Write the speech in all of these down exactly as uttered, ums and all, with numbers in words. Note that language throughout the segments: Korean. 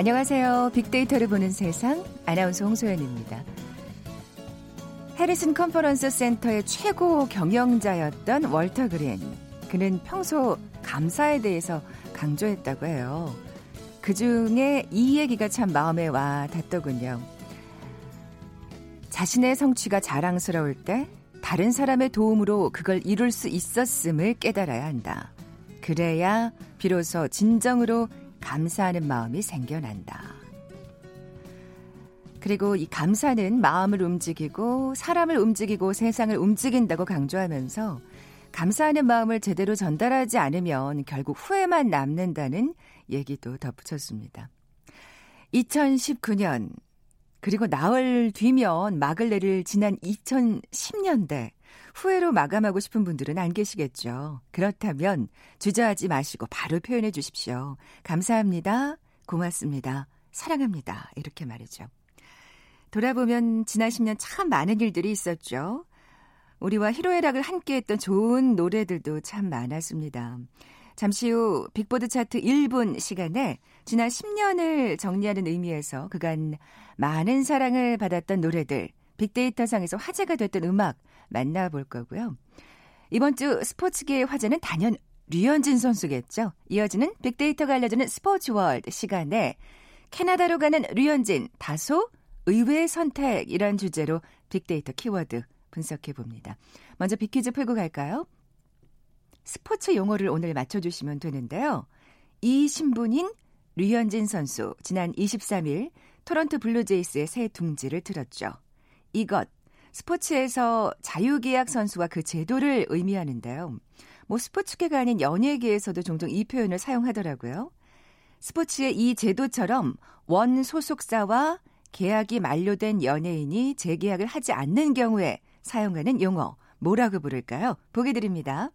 안녕하세요. 빅데이터를 보는 세상 아나운서 홍소연입니다. 해리슨 컨퍼런스 센터의 최고 경영자였던 월터 그린. 그는 평소 감사에 대해서 강조했다고 해요. 그중에 이 얘기가 참 마음에 와 닿더군요. 자신의 성취가 자랑스러울 때 다른 사람의 도움으로 그걸 이룰 수 있었음을 깨달아야 한다. 그래야 비로소 진정으로 감사하는 마음이 생겨난다. 그리고 이 감사는 마음을 움직이고 사람을 움직이고 세상을 움직인다고 강조하면서 감사하는 마음을 제대로 전달하지 않으면 결국 후회만 남는다는 얘기도 덧붙였습니다. 이천십구 년 그리고 나흘 뒤면 막을 내릴 지난 이천십 년대 후회로 마감하고 싶은 분들은 안 계시겠죠. 그렇다면 주저하지 마시고 바로 표현해 주십시오. 감사합니다. 고맙습니다. 사랑합니다. 이렇게 말이죠. 돌아보면 지난 십 년 참 많은 일들이 있었죠. 우리와 희로애락을 함께했던 좋은 노래들도 참 많았습니다. 잠시 후 빅보드 차트 일 분 시간에 지난 십 년을 정리하는 의미에서 그간 많은 사랑을 받았던 노래들, 빅데이터상에서 화제가 됐던 음악 만나볼 거고요. 이번 주 스포츠계의 화제는 단연 류현진 선수겠죠. 이어지는 빅데이터가 알려주는 스포츠 월드 시간에 캐나다로 가는 류현진, 다소 의외의 선택, 이란 주제로 빅데이터 키워드 분석해 봅니다. 먼저 빅퀴즈 풀고 갈까요? 스포츠 용어를 오늘 맞춰주시면 되는데요. 이 신분인 류현진 선수, 지난 이십삼 일 토론토 블루제이스의 새 둥지를 틀었죠. 이것, 스포츠에서 자유계약 선수와 그 제도를 의미하는데요. 뭐 스포츠계가 아닌 연예계에서도 종종 이 표현을 사용하더라고요. 스포츠의 이 제도처럼 원 소속사와 계약이 만료된 연예인이 재계약을 하지 않는 경우에 사용하는 용어, 뭐라고 부를까요? 보기 드립니다.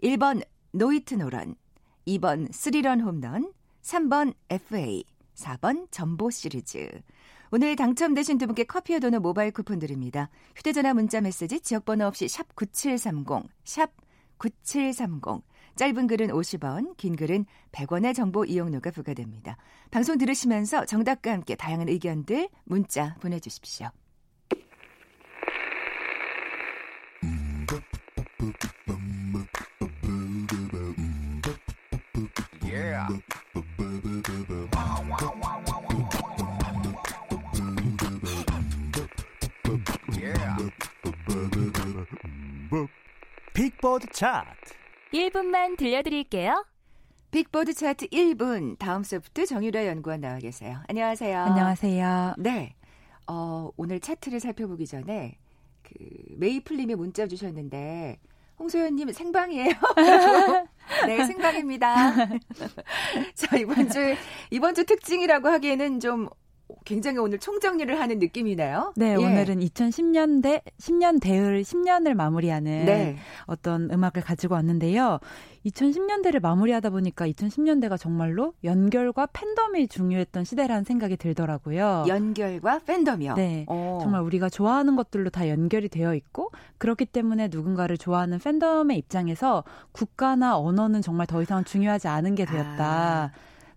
일 번 노이트노런, 이 번 쓰리런 홈런, 삼 번 에프에이, 사 번 전보 시리즈. 오늘 당첨되신 두 분께 커피와 도넛 모바일 쿠폰 드립니다. 휴대전화 문자 메시지 지역번호 없이 샵 구칠삼공, 샵 구칠삼공. 짧은 글은 오십 원, 긴 글은 백 원의 정보 이용료가 부과됩니다. 방송 들으시면서 정답과 함께 다양한 의견들 문자 보내주십시오. 빅보드 차트 일 분만 들려드릴게요. 빅보드 차트 일 분, 다음 소프트 정유라 연구원 나와 계세요. 안녕하세요. 안녕하세요. 네, 어, 오늘 차트를 살펴보기 전에 그 메이플님이 문자 주셨는데 홍소연님 생방이에요. 네, 생방입니다. 자, 이번 주 이번 주 특징이라고 하기에는 좀 굉장히 오늘 총정리를 하는 느낌이네요. 네, 예. 오늘은 이천십 년대, 십 년 대를 십 년을 마무리하는 네. 어떤 음악을 가지고 왔는데요. 이천십 년대를 마무리하다 보니까 이천십 년대가 정말로 연결과 팬덤이 중요했던 시대라는 생각이 들더라고요. 연결과 팬덤이요? 네. 오. 정말 우리가 좋아하는 것들로 다 연결이 되어 있고 그렇기 때문에 누군가를 좋아하는 팬덤의 입장에서 국가나 언어는 정말 더 이상 중요하지 않은 게 되었다. 아.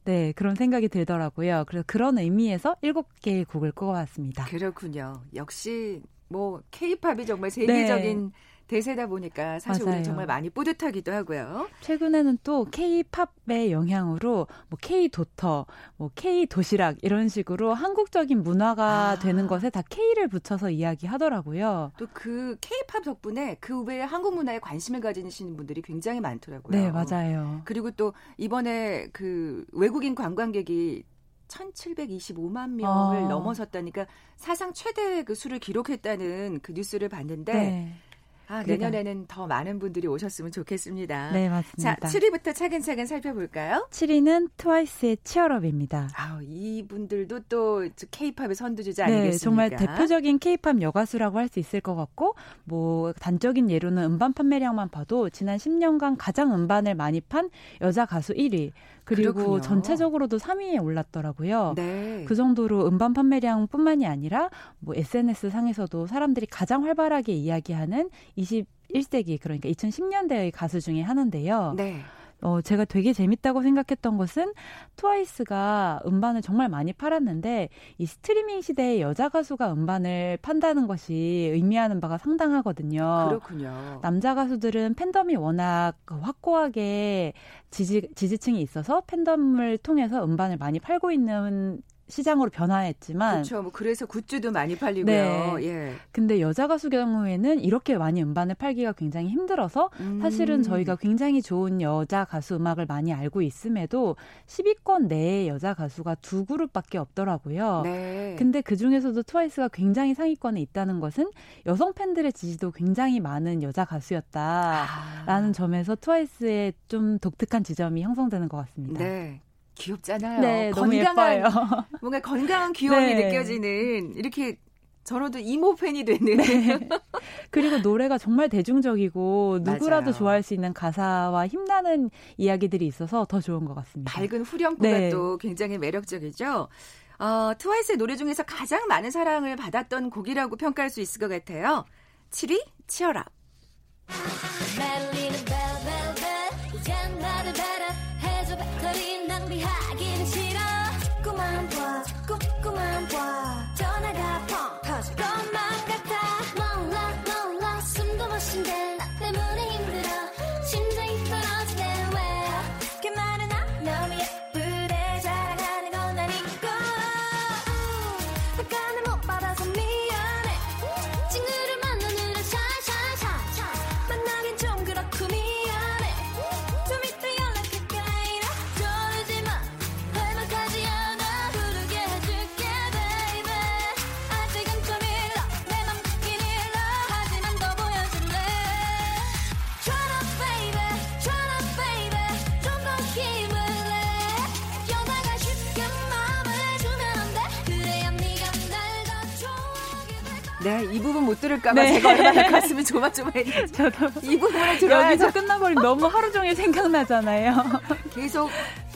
네, 그런 생각이 들더라고요. 그래서 그런 의미에서 일곱 개의 곡을 꼽아봤습니다. 그렇군요. 역시 뭐 K-팝이 정말 세계적인 네. 대세다 보니까 사실 맞아요. 우리 정말 많이 뿌듯하기도 하고요. 최근에는 또 K-팝의 영향으로 뭐 K-도터, 뭐 K-도시락 이런 식으로 한국적인 문화가 아. 되는 것에 다 K를 붙여서 이야기하더라고요. 또 그 K-팝 덕분에 그 외에 한국 문화에 관심을 가지시는 분들이 굉장히 많더라고요. 네, 맞아요. 그리고 또 이번에 그 외국인 관광객이 천칠백이십오만 명을 아. 넘어섰다니까 사상 최대 그 수를 기록했다는 그 뉴스를 봤는데 네. 아, 내년에는 더 많은 분들이 오셨으면 좋겠습니다. 네, 맞습니다. 자, 칠 위부터 차근차근 살펴볼까요? 칠 위는 트와이스의 Cheer Up입니다. 아, 이분들도 또 K-팝의 선두주자 네, 아니겠습니까? 정말 대표적인 K-팝 여가수라고 할 수 있을 것 같고 뭐 단적인 예로는 음반 판매량만 봐도 지난 십 년간 가장 음반을 많이 판 여자 가수 일 위 그리고 그렇군요. 전체적으로도 삼 위에 올랐더라고요. 네. 그 정도로 음반 판매량뿐만이 아니라 뭐 에스엔에스 상에서도 사람들이 가장 활발하게 이야기하는 이십일 세기, 그러니까 이천십 년대의 가수 중에 하나인데요. 네. 어, 제가 되게 재밌다고 생각했던 것은 트와이스가 음반을 정말 많이 팔았는데 이 스트리밍 시대에 여자 가수가 음반을 판다는 것이 의미하는 바가 상당하거든요. 그렇군요. 남자 가수들은 팬덤이 워낙 확고하게 지지, 지지층이 있어서 팬덤을 통해서 음반을 많이 팔고 있는 시장으로 변화했지만 그렇죠. 뭐 그래서 굿즈도 많이 팔리고요. 네. 예. 근데 여자 가수 경우에는 이렇게 많이 음반을 팔기가 굉장히 힘들어서 음. 사실은 저희가 굉장히 좋은 여자 가수 음악을 많이 알고 있음에도 십 위권 내에 여자 가수가 두 그룹밖에 없더라고요. 네. 근데 그중에서도 트와이스가 굉장히 상위권에 있다는 것은 여성 팬들의 지지도 굉장히 많은 여자 가수였다라는 아. 점에서 트와이스의 좀 독특한 지점이 형성되는 것 같습니다. 네. 귀엽잖아요. 네, 건강한, 너무 예뻐요. 뭔가 건강한 귀여움이 네. 느껴지는 이렇게 저로도 이모 팬이 되는. 네. 그리고 노래가 정말 대중적이고 누구라도 맞아요. 좋아할 수 있는 가사와 힘나는 이야기들이 있어서 더 좋은 것 같습니다. 밝은 후렴구가 네. 또 굉장히 매력적이죠. 어, 트와이스의 노래 중에서 가장 많은 사랑을 받았던 곡이라고 평가할 수 있을 것 같아요. 칠 위 Cheer Up. 네, 이 부분 못 들을까봐 네. 제가 얼마나 가슴이 조마조마했는지. 저도 이 부분을 들어야 여기서 끝나버리면 너무 하루 종일 생각나잖아요. 계속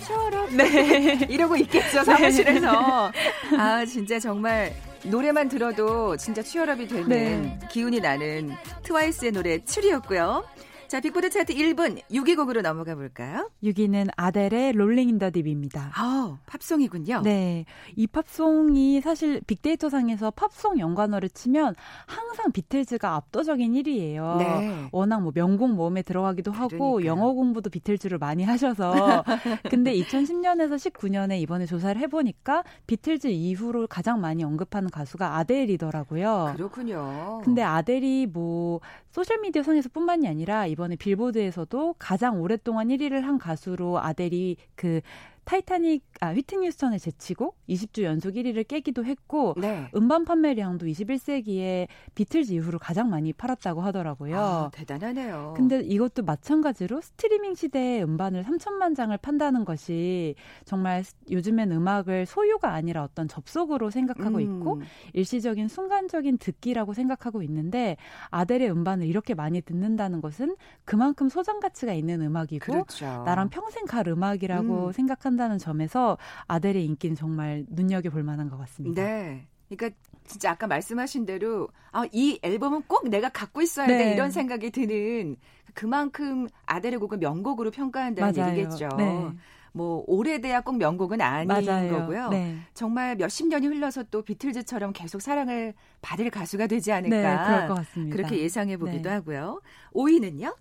쳐라 네. 이러고 있겠죠 사무실에서. 네. 아 진짜 정말 노래만 들어도 진짜 치열업이 되는 네. 기운이 나는 트와이스의 노래 칠 위였고요. 자, 빅보드 차트 일 분 육 위 곡으로 넘어가 볼까요? 육 위는 아델의 롤링 인 더 딥입니다. 아, 팝송이군요. 네. 이 팝송이 사실 빅데이터 상에서 팝송 연관어를 치면 항상 비틀즈가 압도적인 일 위예요. 네. 워낙 뭐 명곡 모음에 들어가기도 그러니까요. 하고 영어 공부도 비틀즈를 많이 하셔서. 근데 이천십 년에서 십구 년에 이번에 조사를 해 보니까 비틀즈 이후로 가장 많이 언급하는 가수가 아델이더라고요. 그렇군요. 근데 아델이 뭐 소셜 미디어 상에서뿐만이 아니라 이번 이번에 빌보드에서도 가장 오랫동안 일 위를 한 가수로 아델이 그 타이타닉, 아, 휘트니 휴스턴을 제치고 이십 주 연속 일 위를 깨기도 했고 네. 음반 판매량도 이십일 세기에 비틀즈 이후로 가장 많이 팔았다고 하더라고요. 아, 대단하네요. 근데 이것도 마찬가지로 스트리밍 시대에 음반을 삼천만 장을 판다는 것이 정말 요즘엔 음악을 소유가 아니라 어떤 접속으로 생각하고 음. 있고 일시적인 순간적인 듣기라고 생각하고 있는데 아델의 음반을 이렇게 많이 듣는다는 것은 그만큼 소장가치가 있는 음악이고 그렇죠. 나랑 평생 갈 음악이라고 음. 생각하는 다는 점에서 아델의 인기는 정말 눈여겨볼 만한 것 같습니다. 네, 그러니까 진짜 아까 말씀하신 대로 아, 이 앨범은 꼭 내가 갖고 있어야 네. 돼 이런 생각이 드는 그만큼 아델의 곡은 명곡으로 평가한다는 맞아요. 얘기겠죠. 네. 뭐 오래돼야 꼭 명곡은 아닌 맞아요. 거고요. 네. 정말 몇십 년이 흘러서 또 비틀즈처럼 계속 사랑을 받을 가수가 되지 않을까. 네, 그럴 것 같습니다. 그렇게 예상해 보기도 네. 하고요. 오 위는요?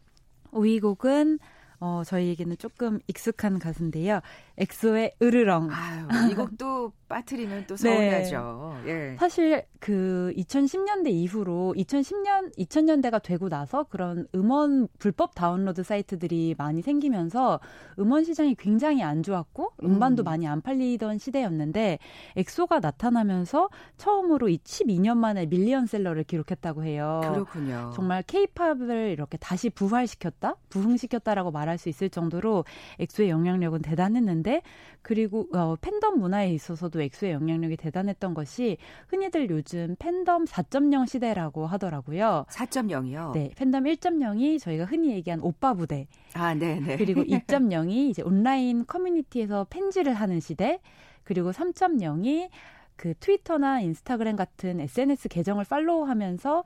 오 위 곡은 어, 저희에게는 조금 익숙한 가수인데요. 엑소의 으르렁. 아유, 이 곡도 빠뜨리면 또 서운하죠. 네. 예. 사실 그 이천십 년대 이후로 이천십 년, 이천 년대가 되고 나서 그런 음원 불법 다운로드 사이트들이 많이 생기면서 음원 시장이 굉장히 안 좋았고 음반도 음. 많이 안 팔리던 시대였는데 엑소가 나타나면서 처음으로 이 십이 년 만에 밀리언셀러를 기록했다고 해요. 그렇군요. 정말 K-팝을 이렇게 다시 부활시켰다, 부흥시켰다라고 말합니다. 할 수 있을 정도로 엑소의 영향력은 대단했는데 그리고 어, 팬덤 문화에 있어서도 엑소의 영향력이 대단했던 것이 흔히들 요즘 팬덤 사 점 영 시대라고 하더라고요. 사 점 영이요? 네. 팬덤 일 점 영이 저희가 흔히 얘기한 오빠 부대. 아, 네네. 그리고 이 점 영이 이제 온라인 커뮤니티에서 팬질을 하는 시대. 그리고 삼 점 영이 그 트위터나 인스타그램 같은 에스엔에스 계정을 팔로우하면서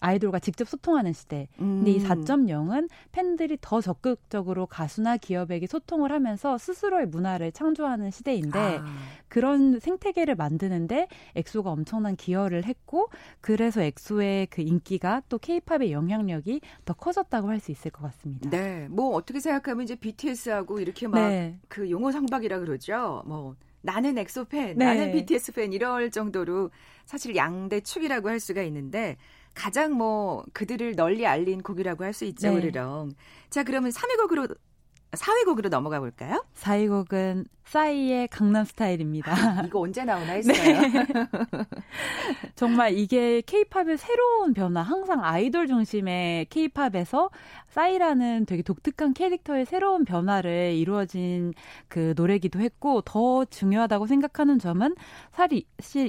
아이돌과 직접 소통하는 시대. 음. 근데 이 사 점 영은 팬들이 더 적극적으로 가수나 기업에게 소통을 하면서 스스로의 문화를 창조하는 시대인데 아. 그런 생태계를 만드는데 엑소가 엄청난 기여를 했고 그래서 엑소의 그 인기가 또 케이팝의 영향력이 더 커졌다고 할 수 있을 것 같습니다. 네. 뭐 어떻게 생각하면 이제 비티에스하고 이렇게 막 그 네. 용어 상박이라 그러죠. 뭐 나는 엑소 팬, 네. 나는 비티에스 팬 이럴 정도로 사실 양대 축이라고 할 수가 있는데 가장 뭐 그들을 널리 알린 곡이라고 할 수 있죠. 네. 으르렁. 자, 그러면 삼 위 곡으로 사 위 곡으로 넘어가 볼까요? 사 위 곡은 싸이의 강남스타일입니다. 아, 이거 언제 나오나 했어요. 네. 정말 이게 케이팝의 새로운 변화. 항상 아이돌 중심의 케이팝에서 싸이라는 되게 독특한 캐릭터의 새로운 변화를 이루어진 그 노래기도 했고 더 중요하다고 생각하는 점은 사실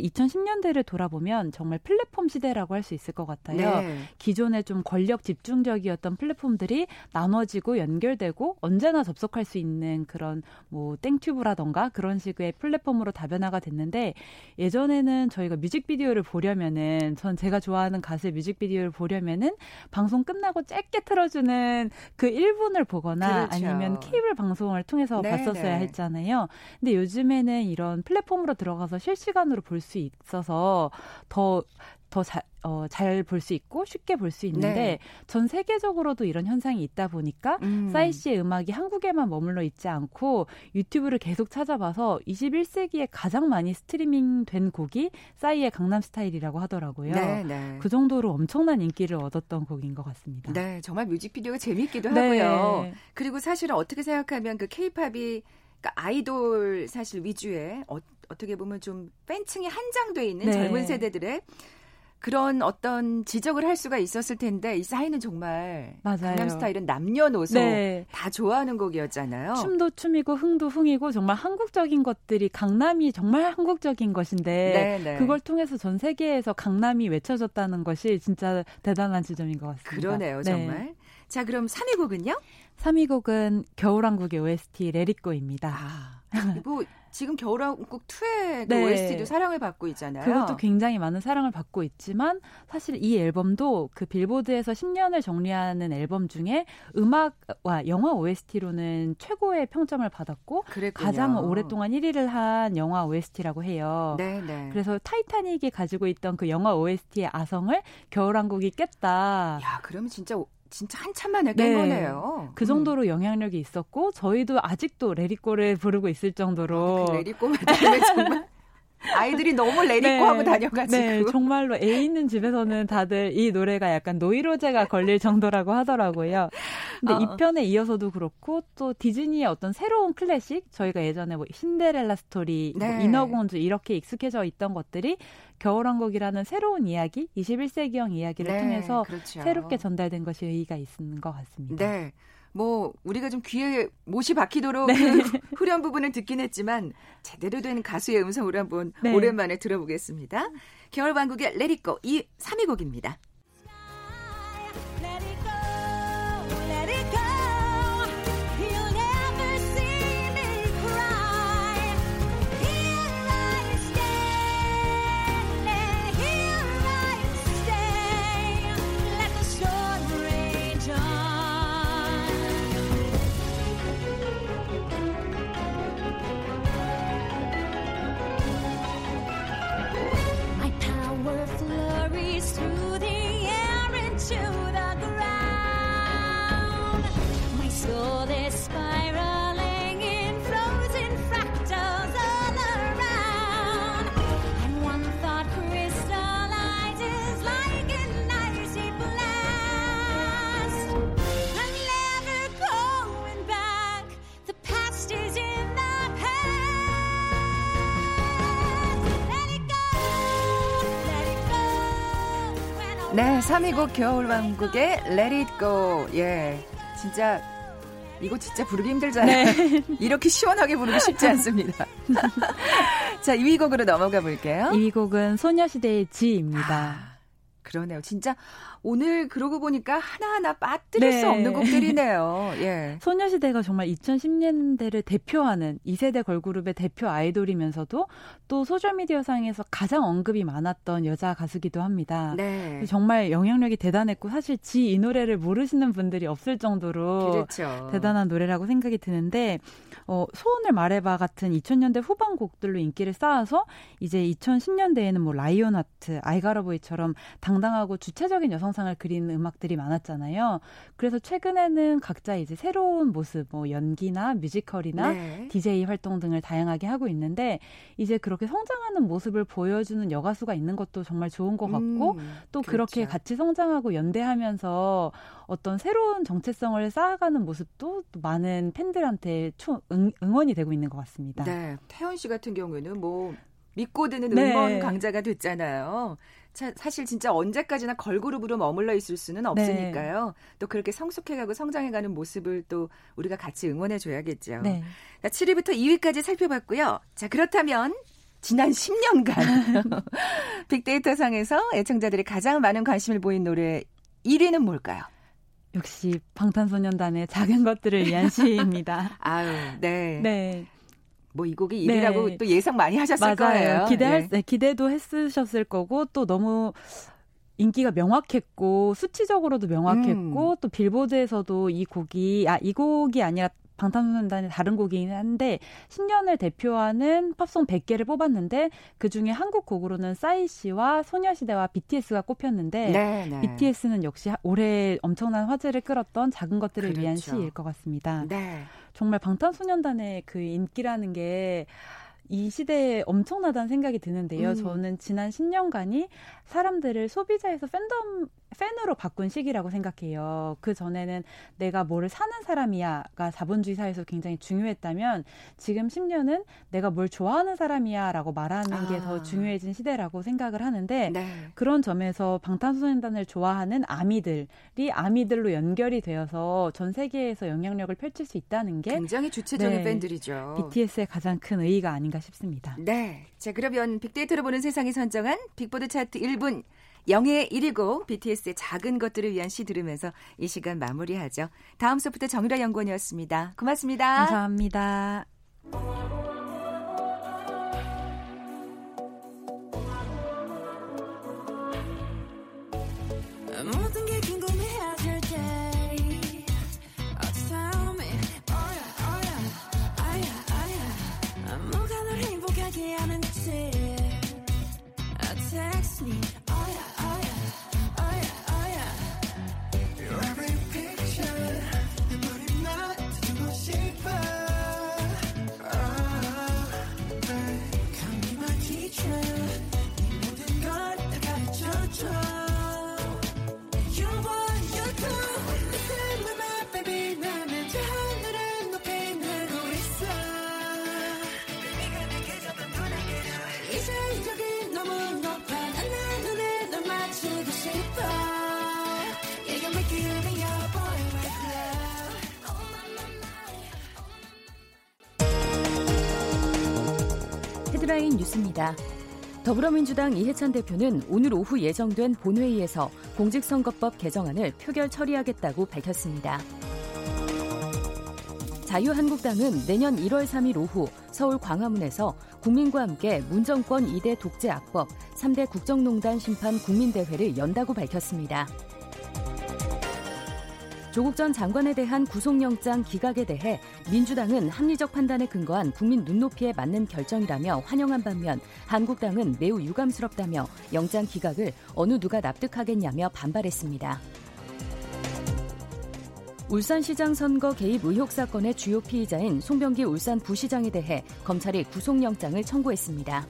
이천십 년대를 돌아보면 정말 플랫폼 시대라고 할 수 있을 것 같아요. 네. 기존에 좀 권력 집중적이었던 플랫폼들이 나눠지고 연결되고 언제 나 접속할 수 있는 그런 뭐 땡튜브라던가 그런 식의 플랫폼으로 다변화가 됐는데 예전에는 저희가 뮤직비디오를 보려면은 전 제가 좋아하는 가수의 뮤직비디오를 보려면은 방송 끝나고 짧게 틀어주는 그 일 분을 보거나 그렇죠. 아니면 케이블 방송을 통해서 네네. 봤었어야 했잖아요. 근데 요즘에는 이런 플랫폼으로 들어가서 실시간으로 볼 수 있어서 더 더 잘 어, 잘 볼 수 있고 쉽게 볼 수 있는데 네. 전 세계적으로도 이런 현상이 있다 보니까 음. 싸이 씨의 음악이 한국에만 머물러 있지 않고 유튜브를 계속 찾아봐서 이십일 세기에 가장 많이 스트리밍된 곡이 싸이의 강남스타일이라고 하더라고요. 네, 네. 그 정도로 엄청난 인기를 얻었던 곡인 것 같습니다. 네, 정말 뮤직비디오가 재미있기도 하고요. 네. 그리고 사실은 어떻게 생각하면 그 K-팝이 그러니까 아이돌 사실 위주의 어, 어떻게 보면 좀 팬층이 한정돼 있는 네. 젊은 세대들의 그런 어떤 지적을 할 수가 있었을 텐데 이 싸이는 정말 강남스타일은 남녀노소 네. 다 좋아하는 곡이었잖아요. 춤도 춤이고 흥도 흥이고 정말 한국적인 것들이 강남이 정말 한국적인 것인데 네네. 그걸 통해서 전 세계에서 강남이 외쳐졌다는 것이 진짜 대단한 지점인 것 같습니다. 그러네요. 네. 정말. 자 그럼 삼 위 곡은요? 삼 위 곡은 겨울왕국의 오에스티 Let It Go입니다. 아, 그리고 지금 겨울왕국 이의 네. 오에스티도 사랑을 받고 있잖아요. 그것도 굉장히 많은 사랑을 받고 있지만 사실 이 앨범도 그 빌보드에서 십 년을 정리하는 앨범 중에 음악과 영화 오에스티로는 최고의 평점을 받았고 그랬군요. 가장 오랫동안 일 위를 한 영화 오에스티라고 해요. 네네. 그래서 타이타닉이 가지고 있던 그 영화 오에스티의 아성을 겨울왕국이 깼다. 야, 그러면 진짜... 진짜 한참 만에 깬 네. 거네요. 그 정도로 음. 영향력이 있었고 저희도 아직도 레리꼬를 부르고 있을 정도로. 그 레리꼬만 때문에 정말 아이들이 너무 레리꼬 네. 하고 다녀가지고. 네. 정말로 애 있는 집에서는 다들 이 노래가 약간 노이로제가 걸릴 정도라고 하더라고요. 근데 어. 이 편에 이어서도 그렇고 또 디즈니의 어떤 새로운 클래식 저희가 예전에 뭐 신데렐라 스토리, 네. 뭐 인어공주 이렇게 익숙해져 있던 것들이 겨울왕국이라는 새로운 이야기, 이십일 세기형 이야기를 네, 통해서 그렇죠. 새롭게 전달된 것이 의의가 있는 것 같습니다. 네, 뭐 우리가 좀 귀에 못이 박히도록 네. 그 후렴 부분을 듣긴 했지만 제대로 된 가수의 음성으로 한번 네. 오랜만에 들어보겠습니다. 겨울왕국의 Let It Go 이 삼 위 곡입니다. 네, 삼 위 곡 겨울왕국의 Let It Go. 예, 진짜 이거 진짜 부르기 힘들잖아요. 네. 이렇게 시원하게 부르기 쉽지 않습니다. 자, 이 위 곡으로 넘어가 볼게요. 이 위 곡은 소녀시대의 G입니다. 아, 그러네요. 진짜 오늘 그러고 보니까 하나하나 빠뜨릴 네. 수 없는 곡들이네요. 예. 소녀시대가 정말 이천십 년대를 대표하는 이 세대 걸그룹의 대표 아이돌이면서도 또 소셜미디어상에서 가장 언급이 많았던 여자 가수기도 합니다. 네. 정말 영향력이 대단했고 사실 지 이 노래를 모르시는 분들이 없을 정도로 그렇죠. 대단한 노래라고 생각이 드는데 어, 소원을 말해봐 같은 이천 년대 후반 곡들로 인기를 쌓아서 이제 이천십 년대에는 뭐 라이온하트, 아이가러보이처럼 당당하고 주체적인 여성상을 그리는 음악들이 많았잖아요. 그래서 최근에는 각자 이제 새로운 모습, 뭐 연기나 뮤지컬이나 네. 디제이 활동 등을 다양하게 하고 있는데 이제 그렇게 성장하는 모습을 보여주는 여가수가 있는 것도 정말 좋은 것 같고 음, 또 그렇죠. 그렇게 같이 성장하고 연대하면서 어떤 새로운 정체성을 쌓아가는 모습도 또 많은 팬들한테 초, 응, 응원이 되고 있는 것 같습니다. 네, 태연 씨 같은 경우에는 뭐 믿고 드는 응원 네. 강자가 됐잖아요. 차, 사실 진짜 언제까지나 걸그룹으로 머물러 있을 수는 없으니까요. 네. 또 그렇게 성숙해가고 성장해가는 모습을 또 우리가 같이 응원해줘야겠죠. 네. 자, 칠 위부터 이 위까지 살펴봤고요. 자, 그렇다면 지난 십 년간 빅데이터상에서 애청자들이 가장 많은 관심을 보인 노래 일 위는 뭘까요? 역시 방탄소년단의 작은 것들을 위한 시입니다. 아유, 네. 네. 뭐 이 곡이 일 위라고 네. 또 예상 많이 하셨을 맞아요. 거예요. 기대할, 네. 네, 기대도 했으셨을 거고 또 너무 인기가 명확했고 수치적으로도 명확했고 음. 또 빌보드에서도 이 곡이 아, 이 곡이 아니라 방탄소년단의 다른 곡이긴 한데 십 년을 대표하는 팝송 백 개를 뽑았는데 그중에 한국 곡으로는 싸이 씨와 소녀시대와 비티에스가 꼽혔는데 네, 네. 비티에스는 역시 올해 엄청난 화제를 끌었던 작은 것들을 그렇죠. 위한 시일 것 같습니다. 네. 정말 방탄소년단의 그 인기라는 게 이 시대에 엄청나다는 생각이 드는데요. 음. 저는 지난 십 년간이 사람들을 소비자에서 팬덤 팬으로 바꾼 시기라고 생각해요. 그 전에는 내가 뭐를 사는 사람이야가 자본주의 사회에서 굉장히 중요했다면 지금 십 년은 내가 뭘 좋아하는 사람이야라고 말하는 아. 게 더 중요해진 시대라고 생각을 하는데 네. 그런 점에서 방탄소년단을 좋아하는 아미들이 아미들로 연결이 되어서 전 세계에서 영향력을 펼칠 수 있다는 게 굉장히 주체적인 네, 팬들이죠. 비티에스의 가장 큰 의의가 아닌가 싶습니다. 네, 자 그러면 빅데이터로 보는 세상이 선정한 빅보드 차트 일 분 영예의 일 위고 비티에스의 작은 것들을 위한 시 들으면서 이 시간 마무리하죠. 다음 소프트 정유라 연구원이었습니다. 고맙습니다. 감사합니다. 헤드라인 뉴스입니다. 더불어민주당 이해찬 대표는 오늘 오후 예정된 본회의에서 공직선거법 개정안을 표결 처리하겠다고 밝혔습니다. 자유한국당은 내년 일월 삼일 오후 서울 광화문에서 국민과 함께 문정권 이 대 독재 악법 삼 대 국정농단 심판 국민대회를 연다고 밝혔습니다. 조국 전 장관에 대한 구속영장 기각에 대해 민주당은 합리적 판단에 근거한 국민 눈높이에 맞는 결정이라며 환영한 반면 한국당은 매우 유감스럽다며 영장 기각을 어느 누가 납득하겠냐며 반발했습니다. 울산시장 선거 개입 의혹 사건의 주요 피의자인 송병기 울산 부시장에 대해 검찰이 구속영장을 청구했습니다.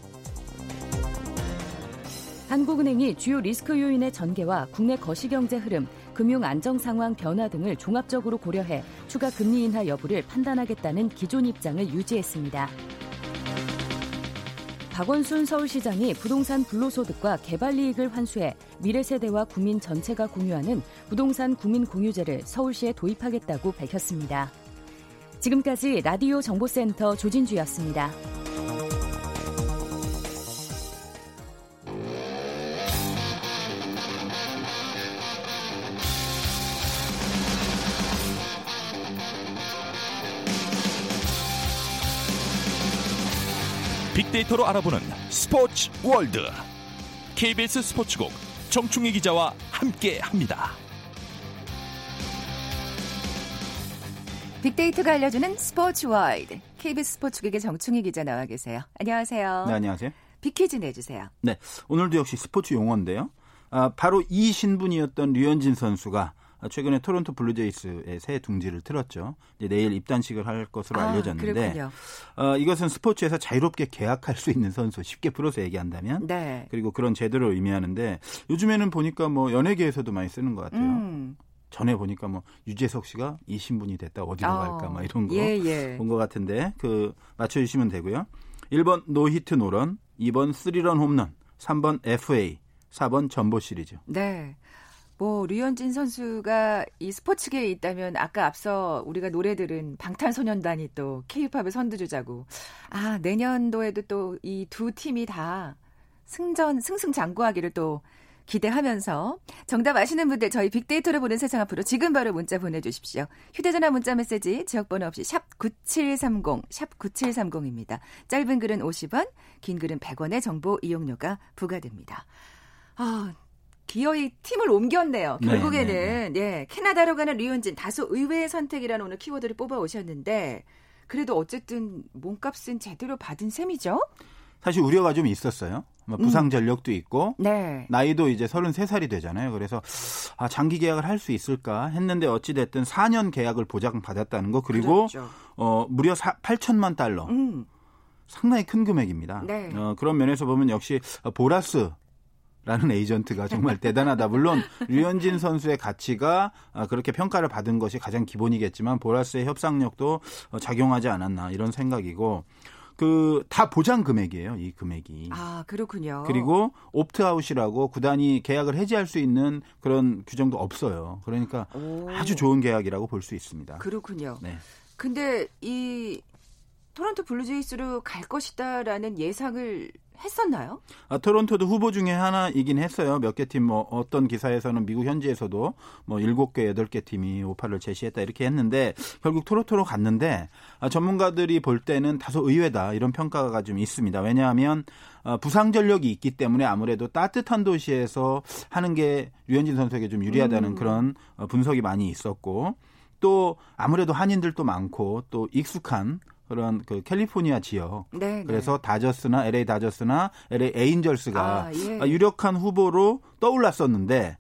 한국은행이 주요 리스크 요인의 전개와 국내 거시경제 흐름, 금융 안정 상황 변화 등을 종합적으로 고려해 추가 금리 인하 여부를 판단하겠다는 기존 입장을 유지했습니다. 박원순 서울시장이 부동산 불로소득과 개발 이익을 환수해 미래세대와 국민 전체가 공유하는 부동산 국민공유제를 서울시에 도입하겠다고 밝혔습니다. 지금까지 라디오 정보센터 조진주였습니다. 빅데이터로 알아보는 스포츠 월드, 케이비에스 스포츠국 정충희 기자와 함께합니다. 빅데이터가 알려주는 스포츠 월드, 케이비에스 스포츠국의 정충희 기자 나와 계세요. 안녕하세요. 네, 안녕하세요. 빅퀴즈 내주세요. 네, 오늘도 역시 스포츠 용어인데요. 아, 바로 이 신분이었던 류현진 선수가 최근에 토론토 블루제이스의 새 둥지를 틀었죠. 이제 내일 입단식을 할 것으로 아, 알려졌는데 어, 이것은 스포츠에서 자유롭게 계약할 수 있는 선수, 쉽게 풀어서 얘기한다면 네. 그리고 그런 제도를 의미하는데 요즘에는 보니까 뭐 연예계에서도 많이 쓰는 것 같아요. 음. 전에 보니까 뭐 유재석 씨가 이 신분이 됐다 어디로 어. 갈까 막 이런 거 예, 예. 본 것 같은데 그 맞춰주시면 되고요. 일 번 노히트 노런, 이 번 쓰리런 홈런, 삼 번 에프에이, 사 번 전보 시리즈. 네. 뭐 류현진 선수가 이 스포츠계에 있다면 아까 앞서 우리가 노래 들은 방탄소년단이 또 케이팝의 선두주자고, 아 내년도에도 또 이 두 팀이 다 승전 승승장구하기를 또 기대하면서 정답 아시는 분들 저희 빅데이터를 보는 세상 앞으로 지금 바로 문자 보내주십시오. 휴대전화 문자 메시지 지역번호 없이 샵 구칠삼공, 샵 구칠삼공입니다. 짧은 글은 오십 원, 긴 글은 백 원의 정보 이용료가 부과됩니다. 아, 기어이 팀을 옮겼네요. 결국에는 네, 네, 네. 예, 캐나다로 가는 류현진, 다소 의외의 선택이라는 오늘 키워드를 뽑아오셨는데 그래도 어쨌든 몸값은 제대로 받은 셈이죠? 사실 우려가 좀 있었어요. 부상 전력도 있고 음. 네. 나이도 이제 서른세 살이 되잖아요. 그래서 아, 장기 계약을 할 수 있을까 했는데 어찌됐든 사 년 계약을 보장받았다는 거. 그리고 그렇죠. 어, 무려 팔천만 달러. 음. 상당히 큰 금액입니다. 네. 어, 그런 면에서 보면 역시 보라스 라는 에이전트가 정말 대단하다. 물론 류현진 선수의 가치가 그렇게 평가를 받은 것이 가장 기본이겠지만 보라스의 협상력도 작용하지 않았나 이런 생각이고, 그 다 보장 금액이에요, 이 금액이. 아, 그렇군요. 그리고 옵트아웃이라고 구단이 계약을 해지할 수 있는 그런 규정도 없어요. 그러니까 오. 아주 좋은 계약이라고 볼 수 있습니다. 그렇군요. 네. 근데 이 토론토 블루제이스로 갈 것이다라는 예상을 했었나요? 아, 토론토도 후보 중에 하나이긴 했어요. 몇 개 팀, 뭐 어떤 기사에서는 미국 현지에서도 뭐 일곱 개, 여덟 개 팀이 오파를 제시했다 이렇게 했는데 결국 토론토로 갔는데 아, 전문가들이 볼 때는 다소 의외다 이런 평가가 좀 있습니다. 왜냐하면 아, 부상 전력이 있기 때문에 아무래도 따뜻한 도시에서 하는 게 류현진 선수에게 좀 유리하다는 음. 그런 어, 분석이 많이 있었고, 또 아무래도 한인들도 많고 또 익숙한 그런 그 캘리포니아 지역. 네, 그래서 네. 다저스나 엘에이 다저스나 엘에이 에인절스가 아, 예. 유력한 후보로 떠올랐었는데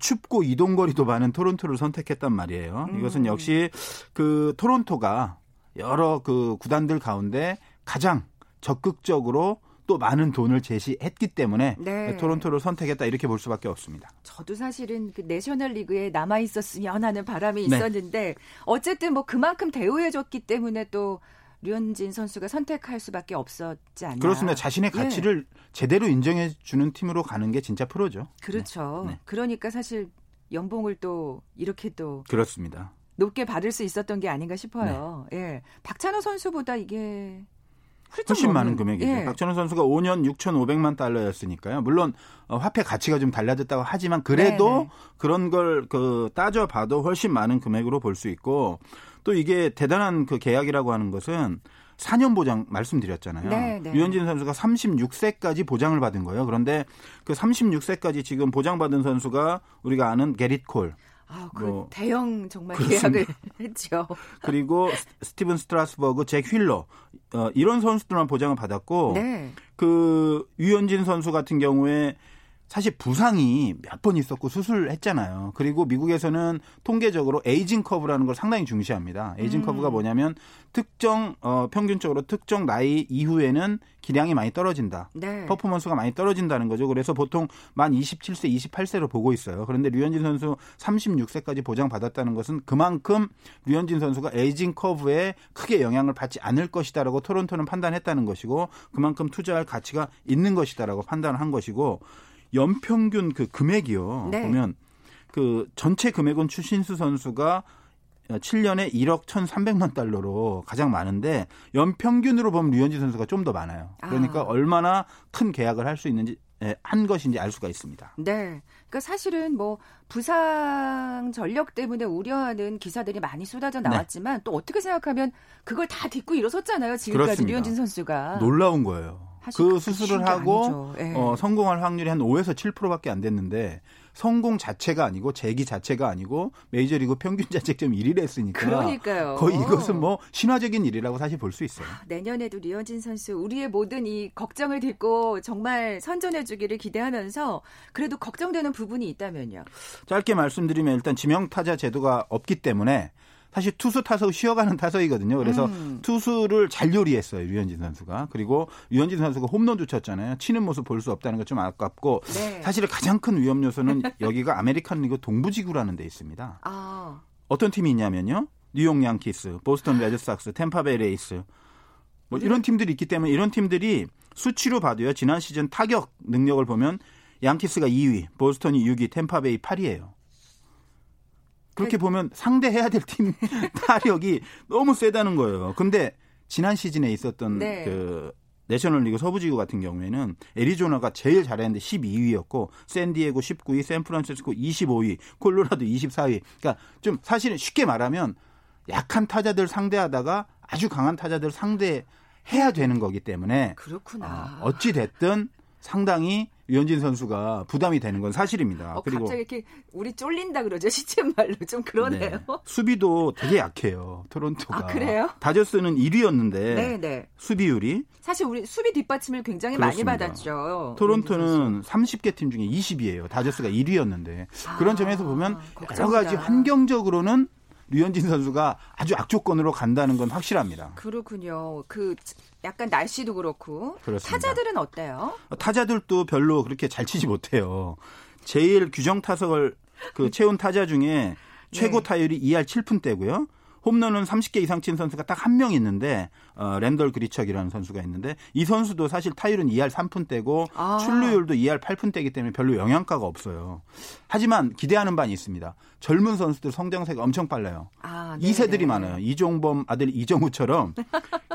춥고 이동거리도 많은 토론토를 선택했단 말이에요. 음. 이것은 역시 그 토론토가 여러 그 구단들 가운데 가장 적극적으로 또 많은 돈을 제시했기 때문에 네. 토론토를 선택했다 이렇게 볼 수밖에 없습니다. 저도 사실은 그 내셔널리그에 남아있었으면 하는 바람이 네. 있었는데 어쨌든 뭐 그만큼 대우해줬기 때문에 또 류현진 선수가 선택할 수밖에 없었지 않나. 그렇습니다. 자신의 가치를 예. 제대로 인정해주는 팀으로 가는 게 진짜 프로죠. 그렇죠. 네. 네. 그러니까 사실 연봉을 또 이렇게 또 그렇습니다. 높게 받을 수 있었던 게 아닌가 싶어요. 네. 예, 박찬호 선수보다 이게... 훨씬 많은 금액이죠. 예. 박찬호 선수가 오 년 육천오백만 달러였으니까요. 물론 화폐 가치가 좀 달라졌다고 하지만 그래도 네네. 그런 걸 그 따져봐도 훨씬 많은 금액으로 볼 수 있고, 또 이게 대단한 그 계약이라고 하는 것은 사 년 보장 말씀드렸잖아요. 네네. 류현진 선수가 서른여섯 세까지 보장을 받은 거예요. 그런데 그 서른여섯 세까지 지금 보장받은 선수가 우리가 아는 게릿 콜. 아, 그 뭐, 대형 정말 계약을 했죠. 그리고 스티븐 스트라스버그, 잭 휠러 어, 이런 선수들만 보장을 받았고 네. 그 류현진 선수 같은 경우에 사실 부상이 몇 번 있었고 수술했잖아요. 그리고 미국에서는 통계적으로 에이징 커브라는 걸 상당히 중시합니다. 에이징 음. 커브가 뭐냐면 특정 어, 평균적으로 특정 나이 이후에는 기량이 많이 떨어진다. 네. 퍼포먼스가 많이 떨어진다는 거죠. 그래서 보통 만 이십칠 세, 이십팔 세로 보고 있어요. 그런데 류현진 선수 서른여섯 세까지 보장받았다는 것은 그만큼 류현진 선수가 에이징 커브에 크게 영향을 받지 않을 것이다라고 토론토는 판단했다는 것이고, 그만큼 투자할 가치가 있는 것이다라고 판단을 한 것이고, 연평균 그 금액이요. 네. 보면 그 전체 금액은 추신수 선수가 칠 년에 일억 천삼백만 달러로 가장 많은데 연평균으로 보면 류현진 선수가 좀 더 많아요. 그러니까 아. 얼마나 큰 계약을 할 수 있는지 한 것인지 알 수가 있습니다. 네. 그러니까 사실은 뭐 부상 전력 때문에 우려하는 기사들이 많이 쏟아져 나왔지만 네. 또 어떻게 생각하면 그걸 다 딛고 일어섰잖아요. 지금까지 그렇습니다. 류현진 선수가. 놀라운 거예요. 그 수술을 하고 어, 성공할 확률이 한 오에서 칠 퍼센트밖에 안 됐는데 성공 자체가 아니고 재기 자체가 아니고 메이저리그 평균 자책점 일 위를 했으니까 그러니까요. 거의 이것은 뭐 신화적인 일이라고 사실 볼 수 있어요. 아, 내년에도 류현진 선수 우리의 모든 이 걱정을 딛고 정말 선전해 주기를 기대하면서 그래도 걱정되는 부분이 있다면요. 짧게 말씀드리면 일단 지명타자 제도가 없기 때문에 사실 투수 타석 쉬어가는 타석이거든요. 그래서 음. 투수를 잘 요리했어요. 류현진 선수가. 그리고 류현진 선수가 홈런도 쳤잖아요. 치는 모습 볼 수 없다는 것 좀 아깝고 네. 사실 가장 큰 위험 요소는 여기가 아메리칸 리그 동부지구라는 데 있습니다. 아. 어떤 팀이 있냐면요. 뉴욕 양키스, 보스턴 레드삭스, 템파베이 레이스 뭐 이런 팀들이 있기 때문에 이런 팀들이 수치로 봐도요. 지난 시즌 타격 능력을 보면 양키스가 이 위, 보스턴이 육 위, 템파베이 팔 위예요. 그렇게 보면 상대해야 될 팀 타력이 너무 세다는 거예요. 근데 지난 시즌에 있었던 네. 그 내셔널리그 서부지구 같은 경우에는 애리조나가 제일 잘했는데 십이 위였고 샌디에고 십구 위, 샌프란시스코 이십오 위, 콜로라도 이십사 위. 그러니까 좀 사실은 쉽게 말하면 약한 타자들 상대하다가 아주 강한 타자들 상대해야 되는 거기 때문에 그렇구나. 아, 어찌 됐든 상당히 류현진 선수가 부담이 되는 건 사실입니다. 어, 그리고 갑자기 이렇게 우리 쫄린다 그러죠. 시쳇말로 좀 그러네요. 네. 수비도 되게 약해요. 토론토가. 아, 그래요? 다저스는 일 위였는데 네, 네. 수비율이. 사실 우리 수비 뒷받침을 굉장히 그렇습니다. 많이 받았죠. 토론토는 삼십 개 팀 중에 이십 위예요. 다저스가 일 위였는데. 아, 그런 점에서 보면 걱정이다. 여러 가지 환경적으로는 류현진 선수가 아주 악조건으로 간다는 건 확실합니다. 그렇군요. 그 약간 날씨도 그렇고. 그렇습니다. 타자들은 어때요? 타자들도 별로 그렇게 잘 치지 못해요. 제일 규정 타석을 그 채운 타자 중에 최고 네. 타율이 이 할 칠 푼대고요. 홈런은 삼십 개 이상 친 선수가 딱 한 명 있는데 어, 랜덜 그리척이라는 선수가 있는데 이 선수도 사실 타율은 이 할 삼 푼대고 아. 출루율도 이 할 팔 푼대이기 때문에 별로 영향가가 없어요. 하지만 기대하는 바는 있습니다. 젊은 선수들 성장세가 엄청 빨라요. 아, 이 세들이 많아요. 이종범 아들 이정우처럼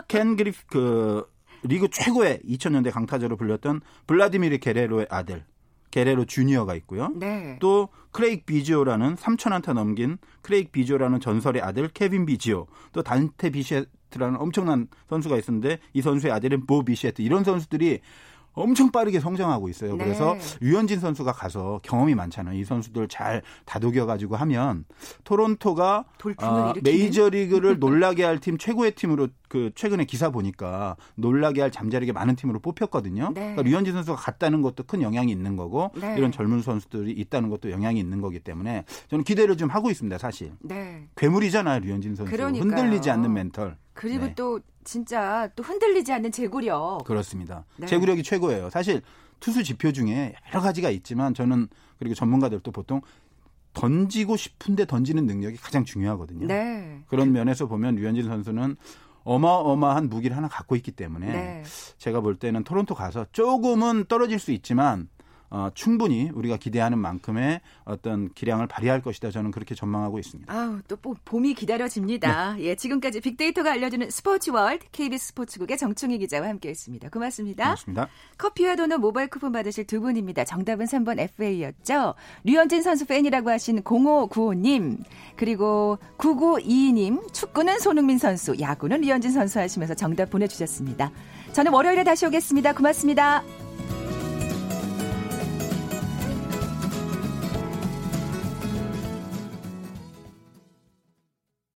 켄 그리프 그 리그 최고의 이천 년대 강타자로 불렸던 블라디미르 게레로의 아들. 게레로 주니어가 있고요. 네. 또 크레이크 비지오라는 삼천 안타 넘긴 크레이크 비지오라는 전설의 아들 케빈 비지오. 또 단테 비셰트라는 엄청난 선수가 있었는데 이 선수의 아들은 보 비셰트. 이런 선수들이 엄청 빠르게 성장하고 있어요. 네. 그래서 류현진 선수가 가서 경험이 많잖아요. 이 선수들 잘 다독여가지고 하면 토론토가 어, 메이저리그를 놀라게 할 팀 최고의 팀으로 그 최근에 기사 보니까 놀라게 할 잠자리게 많은 팀으로 뽑혔거든요. 네. 그러니까 류현진 선수가 갔다는 것도 큰 영향이 있는 거고 네. 이런 젊은 선수들이 있다는 것도 영향이 있는 거기 때문에 저는 기대를 좀 하고 있습니다. 사실. 네. 괴물이잖아요. 류현진 선수. 그러니까요. 흔들리지 않는 멘털. 그리고 네. 또 진짜 또 흔들리지 않는 제구력. 그렇습니다. 네. 제구력이 최고예요. 사실 투수 지표 중에 여러 가지가 있지만 저는 그리고 전문가들도 보통 던지고 싶은데 던지는 능력이 가장 중요하거든요. 네. 그런 면에서 보면 류현진 선수는 어마어마한 무기를 하나 갖고 있기 때문에 네. 제가 볼 때는 토론토 가서 조금은 떨어질 수 있지만 어, 충분히 우리가 기대하는 만큼의 어떤 기량을 발휘할 것이다. 저는 그렇게 전망하고 있습니다. 아우, 또 봄이 기다려집니다. 네. 예, 지금까지 빅데이터가 알려주는 스포츠월드 케이비에스 스포츠국의 정충희 기자와 함께했습니다. 고맙습니다. 고맙습니다. 커피와 도넛 모바일 쿠폰 받으실 두 분입니다. 정답은 삼 번 에프에이였죠. 류현진 선수 팬이라고 하신 공오구오 님 그리고 구구이이 님 축구는 손흥민 선수, 야구는 류현진 선수 하시면서 정답 보내주셨습니다. 저는 월요일에 다시 오겠습니다. 고맙습니다.